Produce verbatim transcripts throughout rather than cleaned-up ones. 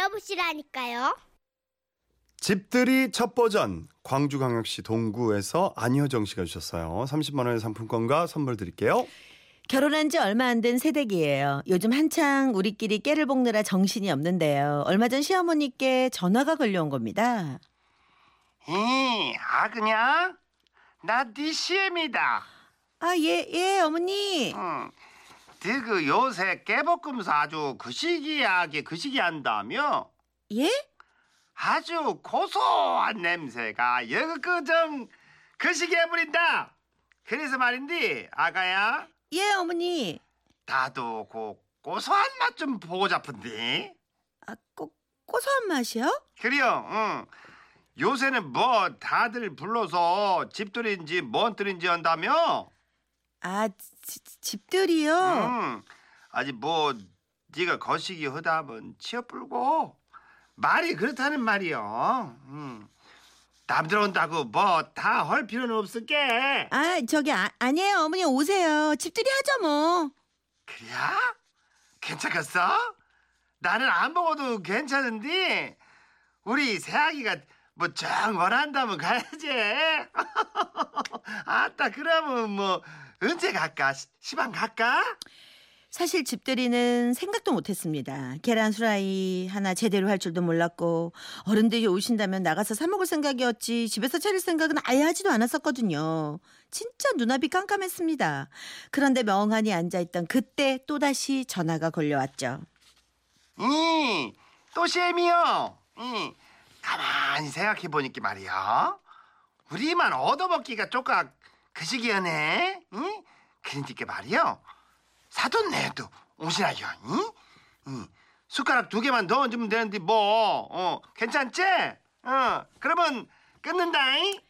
알아보시라니까요. 집들이 첫 버전, 광주광역시 동구에서 안효정 씨가 주셨어요. 삼십만 원의 상품권과 선물 드릴게요. 결혼한 지 얼마 안 된 새댁이에요. 요즘 한창 우리끼리 깨를 볶느라 정신이 없는데요. 얼마 전 시어머니께 전화가 걸려온 겁니다. 이 아그냐? 나 네 시애미다. 아, 예, 예, 어머니. 응. 네그 요새 깨볶음 사주 그 시기하게 그 시기한다며? 예? 아주 고소한 냄새가 여그저그 그 시기에 부린다. 그래서 말인데 아가야. 예, 어머니. 나도 그 고소한 맛 좀 보고 잡은데. 아, 고, 고소한 맛이요? 그래요, 응. 요새는 뭐 다들 불러서 집들인지 뭔 들인지 한다며? 아, 지, 집들이요? 응. 아직 뭐 네가 거시기 허다면 치어 불고 말이 그렇다는 말이요. 응. 남들 온다고 뭐 다 할 필요는 없을게. 아, 저기 아, 아니에요. 어머니 오세요. 집들이 하죠 뭐. 그래야? 괜찮겠어? 나는 안 먹어도 괜찮은데 우리 새아기가 뭐 정 원한다면 가야지. 아따 그러면 뭐 언제 갈까? 시방 갈까? 사실 집들이는 생각도 못했습니다. 계란 후라이 하나 제대로 할 줄도 몰랐고 어른들이 오신다면 나가서 사 먹을 생각이었지 집에서 차릴 생각은 아예 하지도 않았었거든요. 진짜 눈앞이 깜깜했습니다. 그런데 멍하니 앉아있던 그때 또다시 전화가 걸려왔죠. 응, 또 시애미요. 응, 가만히 생각해보니까 말이야. 우리만 얻어먹기가 조금 그 시기하네. 응? 그러니까 말이요. 사돈 내도 오시라요. 응? 응. 숟가락 두 개만 넣어주면 되는데 뭐. 어, 괜찮지? 어, 그러면 끊는다잉.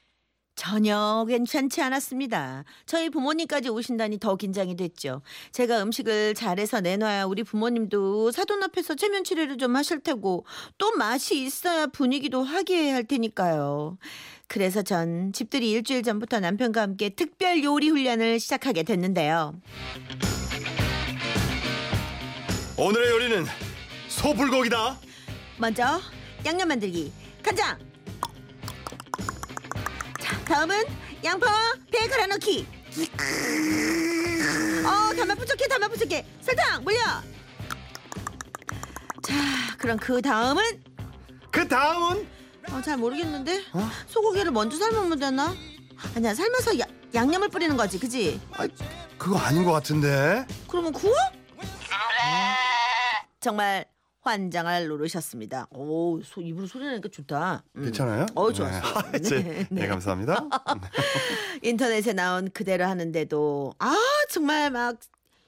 전혀 괜찮지 않았습니다. 저희 부모님까지 오신다니 더 긴장이 됐죠. 제가 음식을 잘해서 내놔야 우리 부모님도 사돈 앞에서 체면 치레를 좀 하실 테고 또 맛이 있어야 분위기도 화기애애할 할 테니까요. 그래서 전 집들이 일주일 전부터 남편과 함께 특별 요리 훈련을 시작하게 됐는데요. 오늘의 요리는 소불고기다. 먼저 양념 만들기, 간장. 자, 다음은 양파와 배 갈아 넣기. 어, 담아 부족해, 담아 부족해. 설탕 물려. 자, 그럼 그 다음은 그 다음은 어, 잘 모르겠는데. 어? 소고기를 먼저 삶으면 되나? 아니야, 삶아서 야, 양념을 뿌리는 거지, 그지? 아, 그거 아닌 것 같은데. 그러면 구워? 정말 환장할 노릇이었습니다. 오, 소, 입으로 소리 나니까 좋다. 음. 괜찮아요? 어, 좋았어요. 네. 네. 네. 네, 감사합니다. 인터넷에 나온 그대로 하는데도 아, 정말 막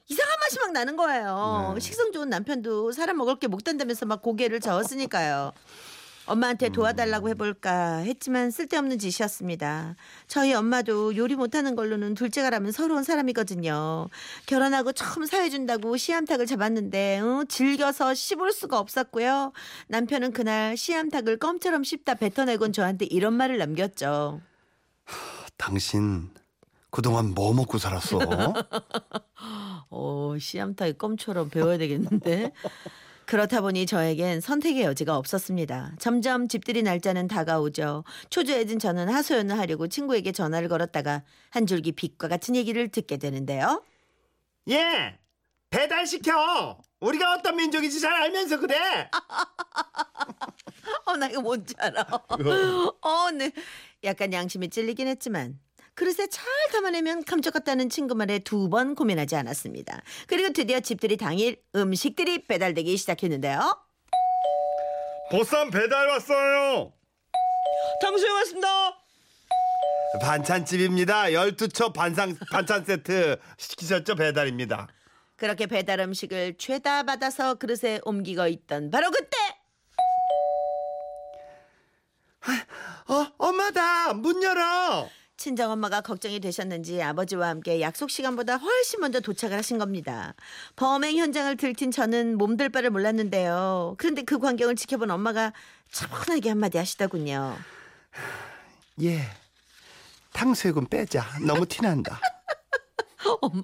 이상한 맛이 막 나는 거예요. 네. 식성 좋은 남편도 사람 먹을 게 목단다면서 막 고개를 저었으니까요. 엄마한테 도와달라고 해볼까 했지만 쓸데없는 짓이었습니다. 저희 엄마도 요리 못하는 걸로는 둘째가라면 서러운 사람이거든요. 결혼하고 처음 사회준다고 씨암탉을 잡았는데 어, 질겨서 씹을 수가 없었고요. 남편은 그날 씨암탉을 껌처럼 씹다 뱉어내곤 저한테 이런 말을 남겼죠. 당신 그동안 뭐 먹고 살았어? 어, 씨암탉이 껌처럼 배워야 되겠는데. 그렇다 보니 저에겐 선택의 여지가 없었습니다. 점점 집들이 날짜는 다가오죠. 초조해진 저는 하소연을 하려고 친구에게 전화를 걸었다가 한 줄기 빛과 같은 얘기를 듣게 되는데요. 예, 배달시켜. 우리가 어떤 민족인지 잘 알면서 그래. 어, 나 이거 뭔지 알아. 어, 네. 약간 양심이 찔리긴 했지만 그릇에 잘 담아내면 감쪽 같다는 친구 말에 두 번 고민하지 않았습니다. 그리고 드디어 집들이 당일 음식들이 배달되기 시작했는데요. 보쌈 배달 왔어요. 당수에 왔습니다. 반찬집입니다. 열두 첩 반상, 반찬 세트 시키셨죠? 배달입니다. 그렇게 배달 음식을 죄다 받아서 그릇에 옮기고 있던 바로 그때. 어, 엄마다. 문 열어. 친정엄마가 걱정이 되셨는지 아버지와 함께 약속 시간보다 훨씬 먼저 도착을 하신 겁니다. 범행 현장을 들킨 저는 몸둘 바를 몰랐는데요. 그런데 그 광경을 지켜본 엄마가 차분하게 한마디 하시더군요. 예, 탕수육은 빼자. 너무 티난다. 엄마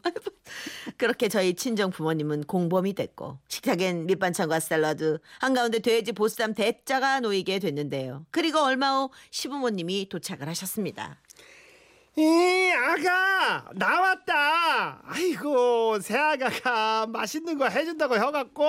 그렇게 저희 친정 부모님은 공범이 됐고 식탁엔 밑반찬과 샐러드, 한가운데 돼지 보쌈 대짜가 놓이게 됐는데요. 그리고 얼마 후 시부모님이 도착을 하셨습니다. 이 아가 나왔다. 아이고 새아가가 맛있는 거 해준다고 해갖고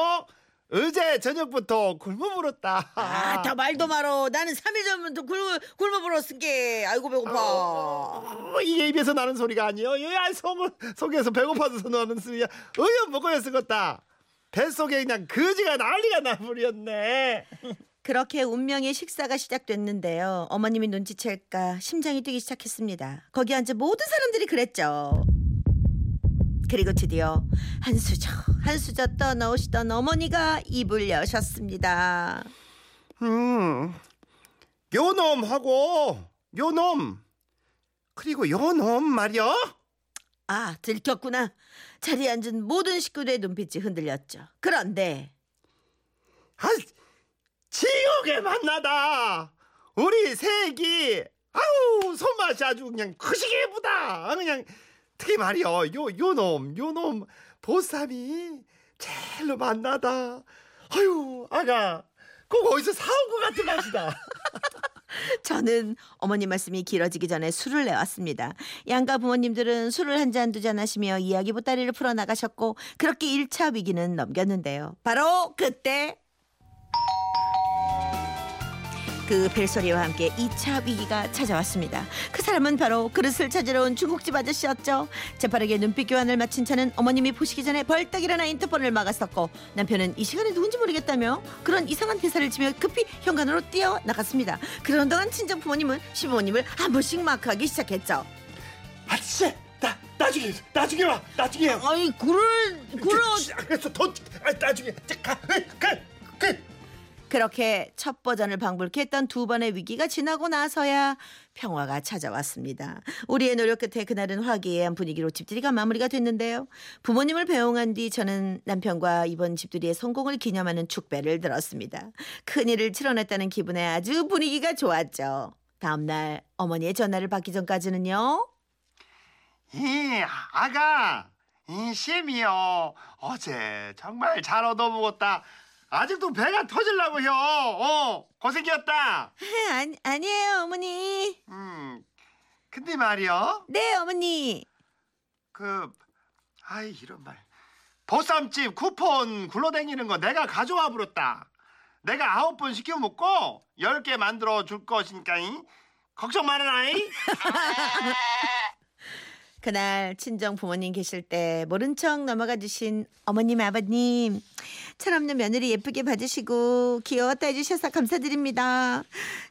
어제 저녁부터 굶어 불었다. 아, 다 말도 말어. 나는 삼 일 전부터 굶어, 굶어 불었을게. 아이고 배고파. 어, 어, 이게 입에서 나는 소리가 아니여. 속을, 속에서 배고파서 나는 소리야. 어여 먹어야 쓰겄다. 뱃속에 그냥 거지가 난리가 나버렸네. 그렇게 운명의 식사가 시작됐는데요. 어머님이 눈치챌까 심장이 뛰기 시작했습니다. 거기 앉은 모든 사람들이 그랬죠. 그리고 드디어 한 수저 한 수저 떠넣으시던 어머니가 입을 여셨습니다. 음, 요놈하고 요놈 그리고 요놈 말이야. 아, 들켰구나. 자리에 앉은 모든 식구들의 눈빛이 흔들렸죠. 그런데 아, 지옥에 만나다 우리 새기 아우 손맛이 아주 그냥 크시기보다 그냥. 특히 말이여 요, 요놈 요놈 보쌈이 제일로 맛나다. 아유 아가 꼭 어디서 사온 것 같은 맛이다. 저는 어머님 말씀이 길어지기 전에 술을 내왔습니다. 양가 부모님들은 술을 한 잔 두 잔 하시며 이야기 보따리를 풀어나가셨고 그렇게 일 차 위기는 넘겼는데요. 바로 그때 그 벨소리와 함께 이 차 위기가 찾아왔습니다. 그 사람은 바로 그릇을 찾으러 온 중국집 아저씨였죠. 재빠르게 눈빛 교환을 마친 차는 어머님이 보시기 전에 벌떡 일어나 인터폰을 막았었고 남편은 이 시간에 누군지 모르겠다며 그런 이상한 대사를 치며 급히 현관으로 뛰어나갔습니다. 그런 동안 친정 부모님은 시부모님을 한 번씩 마크하기 시작했죠. 아저씨! 나, 나중에, 나중에 와! 나중에 와! 아니, 그럴... 그럴... 그래서 돈... 나중에... 가! 가! 가! 그렇게 첫 버전을 방불케 했던 두 번의 위기가 지나고 나서야 평화가 찾아왔습니다. 우리의 노력 끝에 그날은 화기애애한 분위기로 집들이가 마무리가 됐는데요. 부모님을 배웅한 뒤 저는 남편과 이번 집들이의 성공을 기념하는 축배를 들었습니다. 큰일을 치러냈다는 기분에 아주 분위기가 좋았죠. 다음 날 어머니의 전화를 받기 전까지는요. 이 아가, 이 심이요. 어제 정말 잘 얻어먹었다. 아직도 배가 터질라고 혀. 어, 고생이었다. 아니, 아니에요, 어머니. 음, 근데 말이요. 네, 어머니. 그, 아이, 이런 말. 보쌈집 쿠폰 굴러다니는 거 내가 가져와 부렸다. 내가 아홉 번 시켜 먹고 열 개 만들어 줄 것이니까잉. 걱정 말아라잉. 그날 친정 부모님 계실 때 모른 척 넘어가 주신 어머님, 아버님, 철없는 며느리 예쁘게 봐주시고 귀여웠다 해주셔서 감사드립니다.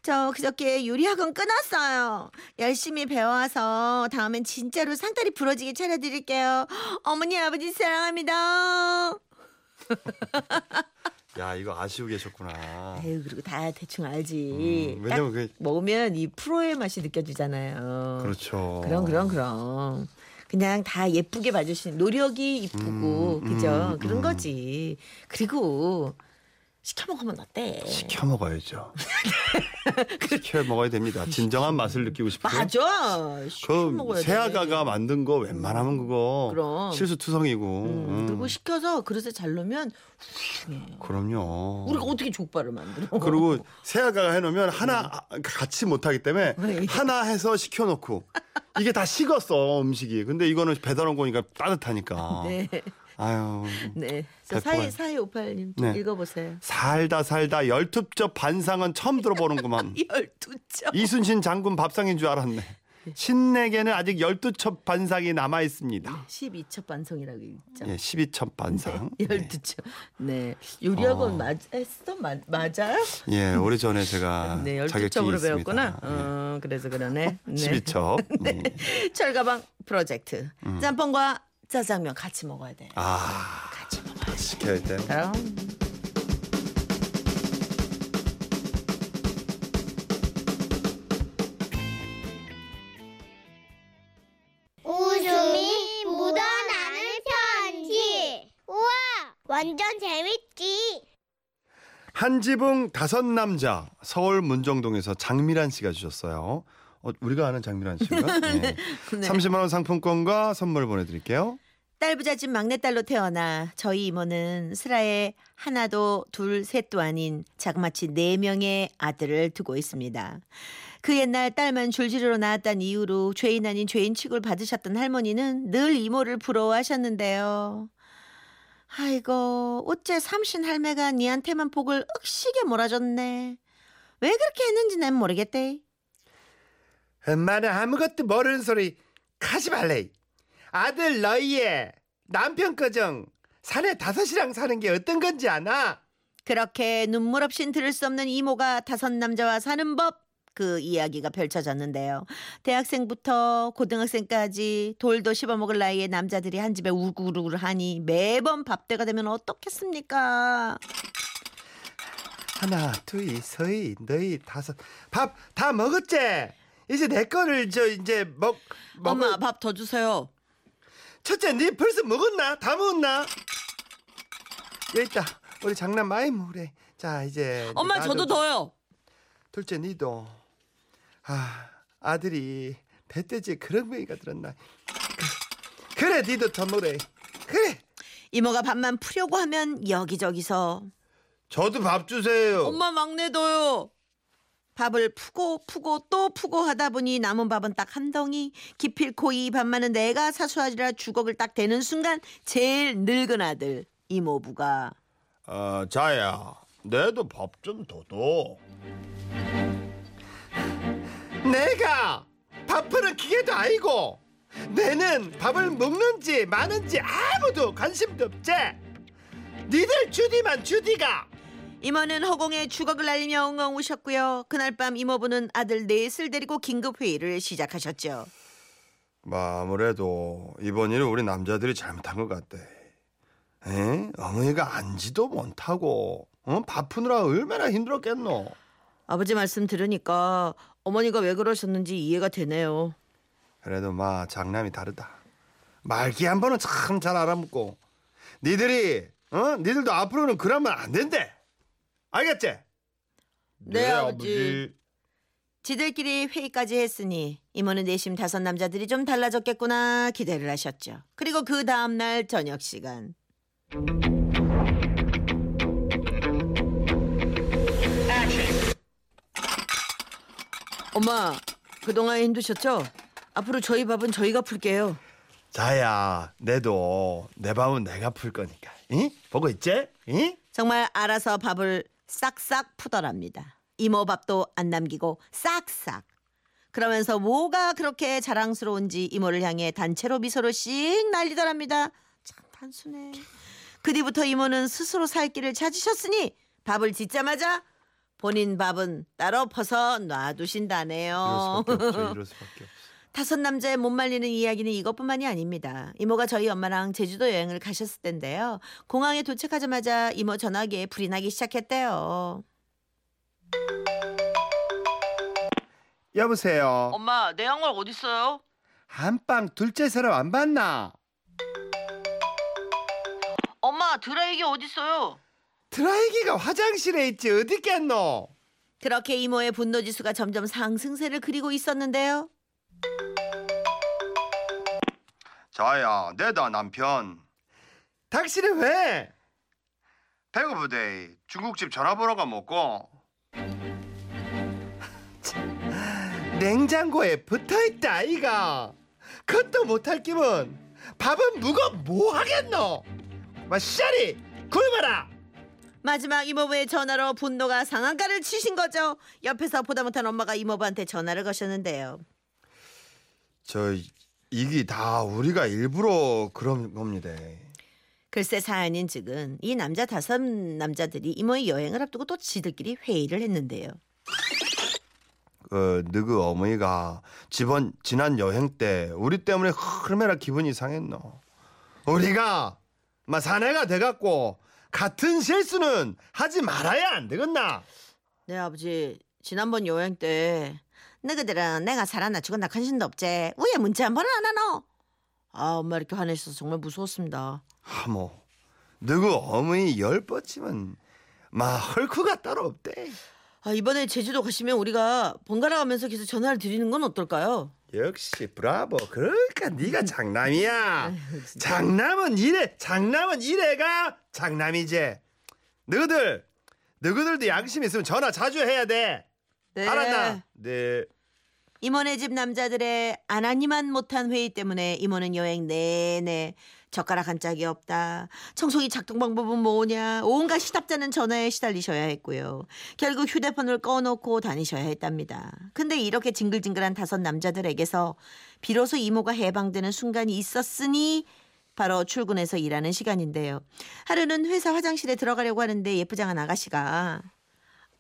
저 그저께 요리학원 끊었어요. 열심히 배워서 다음엔 진짜로 상다리 부러지게 차려드릴게요. 어머니, 아버지 사랑합니다. 야, 이거 아쉬우 계셨구나. 에휴, 그리고 다 대충 알지. 음, 왜냐면 그게... 먹으면 이 프로의 맛이 느껴지잖아요. 그렇죠. 그럼 그럼 그럼. 그냥 다 예쁘게 봐주신 노력이 이쁘고 음, 그죠? 음, 그런 음. 거지. 그리고 시켜 먹으면 어때? 시켜 먹어야죠. 시켜 먹어야 됩니다. 진정한 맛을 느끼고 싶어요. 맞아. 시켜 먹어야 돼. 새아가가 만든 거 웬만하면 그거 그럼. 실수투성이고. 음, 음. 그리고 시켜서 그릇에 잘 넣으면 훌륭해요. 그럼요. 우리가 어떻게 족발을 만들어. 그리고 새아가가 해놓으면 하나 네. 같이 못하기 때문에 네. 하나 해서 시켜놓고. 이게 다 식었어 음식이. 근데 이거는 배달 온 거니까 따뜻하니까. 네. 아유. 네. 사이오팔님 네. 읽어보세요. 살다 살다 열두첩 반상은 처음 들어보는구만. 열두첩. 이순신 장군 밥상인 줄 알았네. 신내게는 아직 열두첩 반상이 남아있습니다. 십이첩 반상이라고 있죠. 예, 십이첩 반상. 네, 열두첩. 네. 요리학원 어. 맞, 했어? 맞, 맞아요? 예, 오래전에 제가 네, 자격증이 배웠구나. 있습니다. 어, 예. 그래서 그러네. 네. 십이첩. 네. 철가방 프로젝트. 음. 짬뽕과 짜장면 같이 먹어야 돼. 아, 같이 먹어야 돼. 시켜야 돼. 그럼. 웃음이 묻어나는 편지. 우와, 완전 재밌지. 한 지붕 다섯 남자, 서울 문정동에서 장미란 씨가 주셨어요. 어, 우리가 아는 장미란 씨가 네. 네. 삼십만 원 상품권과 선물 보내드릴게요. 딸 부잣집 막내딸로 태어나 저희 이모는 슬하에 하나도 둘, 셋도 아닌 자그마치 네 명의 아들을 두고 있습니다. 그 옛날 딸만 줄지르러 낳았다는 이유로 죄인 아닌 죄인 취급을 받으셨던 할머니는 늘 이모를 부러워하셨는데요. 아이고, 어째 삼신 할매가 니한테만 복을 억시게 몰아줬네. 왜 그렇게 했는지 난 모르겠대. 엄마는 아무것도 모르는 소리 하지 말래. 아들 너희의 남편 거정 사내 다섯이랑 사는 게 어떤 건지 아나? 그렇게 눈물 없인 들을 수 없는 이모가 다섯 남자와 사는 법, 그 이야기가 펼쳐졌는데요. 대학생부터 고등학생까지 돌도 씹어먹을 나이에 남자들이 한 집에 우글우글 하니 매번 밥때가 되면 어떻겠습니까? 하나, 둘, 서이, 너희 다섯. 밥 다 먹었지? 이제 내 거를 저 이제 먹... 먹을... 엄마 밥 더 주세요. 첫째 니 벌써 먹었나? 다 먹었나? 여기 있다. 우리 장난 많이 먹으래. 자 이제... 엄마 저도 더요. 둘째 니도. 아, 아들이 배때지에 그런 병이가 들었나. 그래 니도 더 먹으래. 그래. 이모가 밥만 푸려고 하면 여기저기서 저도 밥 주세요. 엄마 막내도요. 밥을 푸고 푸고 또 푸고 하다 보니 남은 밥은 딱 한 덩이. 기필코 이 밥만은 내가 사수하리라 주걱을 딱 대는 순간 제일 늙은 아들 이모부가 어, 자야 내도 밥 좀 더 둬. 내가 밥 푸는 기계도 아니고 내는 밥을 먹는지 마는지 아무도 관심도 없지. 니들 주디만 주디가. 이모는 허공에 주걱을 날리며 엉엉 우셨고요. 그날 밤 이모부는 아들 넷을 데리고 긴급회의를 시작하셨죠. 아무래도 이번 일은 우리 남자들이 잘못한 것 같대. 에? 어머니가 안지도 못하고 어? 밥 푸느라 얼마나 힘들었겠노. 아버지 말씀 들으니까 어머니가 왜 그러셨는지 이해가 되네요. 그래도 마 장남이 다르다. 말기 한 번은 참 잘 알아먹고 니들이 어? 니들도 앞으로는 그러면 안 된대. 알겠지? 네, 네 아버지. 아버지. 지들끼리 회의까지 했으니 이모는 내심 다섯 남자들이 좀 달라졌겠구나 기대를 하셨죠. 그리고 그 다음날 저녁 시간. 엄마, 그동안 힘드셨죠? 앞으로 저희 밥은 저희가 풀게요. 자야, 내도 내 밥은 내가 풀 거니까. 응? 보고 있지? 응? 정말 알아서 밥을 싹싹 푸더랍니다. 이모 밥도 안 남기고 싹싹. 그러면서 뭐가 그렇게 자랑스러운지 이모를 향해 단체로 미소를 씩 날리더랍니다. 참 단순해. 그 뒤부터 이모는 스스로 살 길을 찾으셨으니 밥을 짓자마자 본인 밥은 따로 퍼서 놔두신다네요. 이럴 수밖에 없죠. 이럴 수밖에 없어. 다섯 남자의 못 말리는 이야기는 이것뿐만이 아닙니다. 이모가 저희 엄마랑 제주도 여행을 가셨을 텐데요. 공항에 도착하자마자 이모 전화기에 불이 나기 시작했대요. 여보세요. 엄마, 내 양말 어디 있어요? 안방 둘째 사람 안 봤나? 엄마, 드라이기 어디 있어요? 드라이기가 화장실에 있지 어디 있겠노? 그렇게 이모의 분노지수가 점점 상승세를 그리고 있었는데요. 자야, 내다 남편. 당신은 왜? 배고프대. 중국집 전화번호가 먹고. 냉장고에 붙어있다 이가. 그것도 못할 기분. 밥은 무거 뭐 하겠노? 마샤리 굶어라. 마지막 이모부의 전화로 분노가 상한가를 치신 거죠. 옆에서 보다 못한 엄마가 이모부한테 전화를 거셨는데요. 저 이게 다 우리가 일부러 그런 겁니다. 글쎄 사연인즉은 이 남자 다섯 남자들이 이모의 여행을 앞두고 또 지들끼리 회의를 했는데요. 그 너그 어머니가 집안 지난 여행 때 우리 때문에 흐르메라 기분이 상했노. 우리가 막 사내가 돼갖고 같은 실수는 하지 말아야 안 되겠나? 네 아버지, 지난번 여행 때. 너희들은 내가 살아나 죽었나 관심도 없지. 왜 문자 한 번은 안 하노? 아 엄마 이렇게 화내셔서 정말 무서웠습니다. 아 뭐 너희 어머니 열 뻗치면 막 헐크가 따로 없대. 아, 이번에 제주도 가시면 우리가 번갈아 가면서 계속 전화를 드리는 건 어떨까요? 역시 브라보. 그러니까 네가 장남이야. 아유, 장남은 이래. 장남은 이래가 장남이지. 너희들, 너희들도 양심 있으면 전화 자주 해야 돼. 네. 알았나? 네. 임원의 집 남자들의 안하니만 못한 회의 때문에 임원은 여행 내내 젓가락 한 짝이 없다. 청소기 작동 방법은 뭐냐. 온갖 시답잖은 전화에 시달리셔야 했고요. 결국 휴대폰을 꺼놓고 다니셔야 했답니다. 근데 이렇게 징글징글한 다섯 남자들에게서 비로소 이모가 해방되는 순간이 있었으니 바로 출근해서 일하는 시간인데요. 하루는 회사 화장실에 들어가려고 하는데 예쁘장한 아가씨가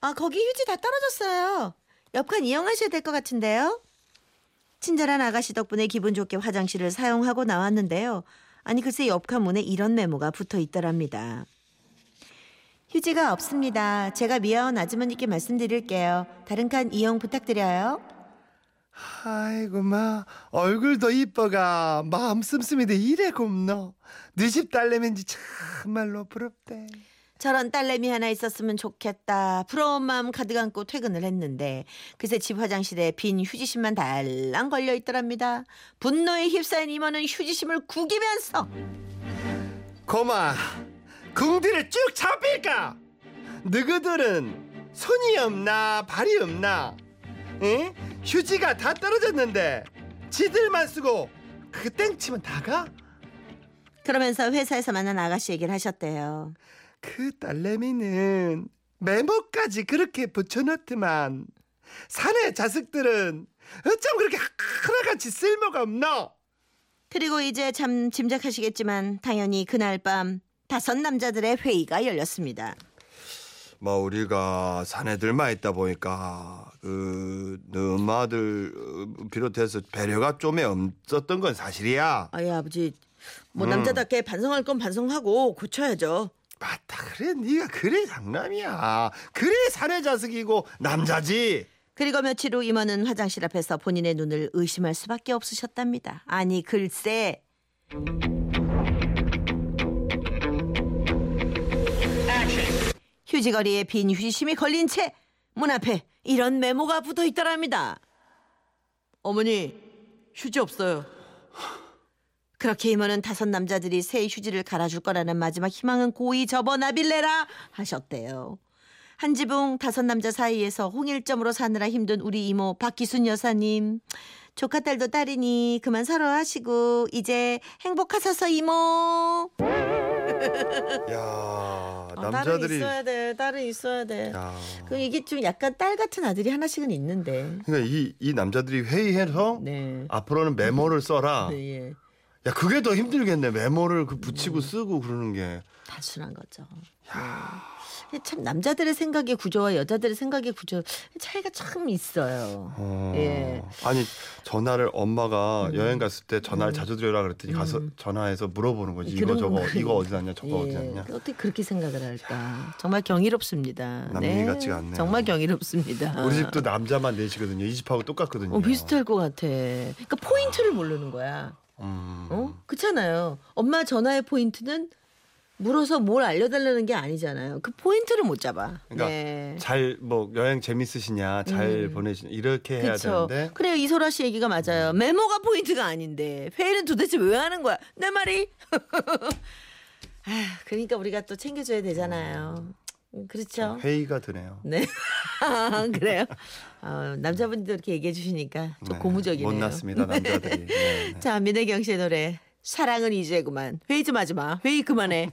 아 거기 휴지 다 떨어졌어요. 옆칸 이용하셔야 될 것 같은데요. 친절한 아가씨 덕분에 기분 좋게 화장실을 사용하고 나왔는데요. 아니 글쎄 옆칸 문에 이런 메모가 붙어있더랍니다. 휴지가 없습니다. 제가 미아원 아주머니께 말씀드릴게요. 다른 칸 이용 부탁드려요. 아이고 마 얼굴도 이뻐가 마음 씀씀이데 이래 곱노. 네 집 딸내미인지 참말로 부럽대. 저런 딸내미 하나 있었으면 좋겠다. 부러운 마음 가득 안고 퇴근을 했는데 그새 집 화장실에 빈 휴지심만 달랑 걸려있더랍니다. 분노에 휩싸인 임원은 휴지심을 구기면서 고마 궁디를 쭉 잡힐까. 너희들은 손이 없나 발이 없나. 응? 휴지가 다 떨어졌는데 지들만 쓰고 그 땡치면 다가? 그러면서 회사에서 만난 아가씨 얘기를 하셨대요. 그 딸내미는 메모까지 그렇게 붙여놓더만 사내 자식들은 어쩜 그렇게 하나같이 쓸모가 없나. 그리고 이제 참 짐작하시겠지만 당연히 그날 밤 다섯 남자들의 회의가 열렸습니다. 뭐 우리가 사내들만 있다 보니까 그 엄마들 비롯해서 배려가 좀 없었던 건 사실이야. 아예 아버지 뭐 음. 남자답게 반성할 건 반성하고 고쳐야죠. 맞다 그래 네가 그래 장남이야. 그래 사내 자식이고 남자지. 그리고 며칠 후 임원은 화장실 앞에서 본인의 눈을 의심할 수밖에 없으셨답니다. 아니 글쎄 휴지거리에 빈 휴지심이 걸린 채 문 앞에 이런 메모가 붙어있더랍니다. 어머니 휴지 없어요. 그렇게 임원은 다섯 남자들이 새 휴지를 갈아줄 거라는 마지막 희망은 고이 접어나빌레라 하셨대요. 한 지붕 다섯 남자 사이에서 홍일점으로 사느라 힘든 우리 이모 박기순 여사님. 조카 딸도 딸이니 그만 서러워하시고 이제 행복하셔서 이모. 야 남자들이 아, 딸은 있어야 돼. 딸은 있어야 돼. 그럼 이게 좀 약간 딸 같은 아들이 하나씩은 있는데. 그러니까 이, 이 남자들이 회의해서 네. 앞으로는 메모를 써라. 네. 야 그게 더 힘들겠네. 메모를 그 붙이고 음. 쓰고 그러는 게 단순한 거죠. 야. 참 남자들의 생각의 구조와 여자들의 생각의 구조 차이가 참 있어요. 어. 예. 아니 전화를 엄마가 음. 여행 갔을 때 전화를 음. 자주 드려라 그랬더니 음. 가서 전화해서 물어보는 거지. 이거 저거 그러니까. 이거 어디 났냐 저거 예. 어디 났냐. 어떻게 그렇게 생각을 할까. 야. 정말 경이롭습니다. 남일 네. 같지가 않네요. 정말 경이롭습니다. 우리 집도 남자만 넷이거든요. 이 집하고 똑같거든요. 어, 비슷할 것 같아. 그러니까 포인트를 모르는 거야. 음. 어? 그렇잖아요. 엄마 전화의 포인트는 물어서 뭘 알려달라는 게 아니잖아요. 그 포인트를 못 잡아. 그러니까 네. 잘 뭐 여행 재밌으시냐, 잘 음. 보내시냐 이렇게 해야 그쵸. 되는데. 그래요. 이소라 씨 얘기가 맞아요. 음. 메모가 포인트가 아닌데 회의는 도대체 왜 하는 거야? 내 말이. 아휴, 그러니까 우리가 또 챙겨줘야 되잖아요. 음. 그렇죠. 회의가 드네요. 네. 그래요. 어, 남자분들도 이렇게 얘기해 주시니까 좀 네, 고무적이네요. 못났습니다 남자들이. 네, 네. 자 민혜경 씨의 노래 사랑은 이제구만. 회의 좀 하지 마. 회의 그만해.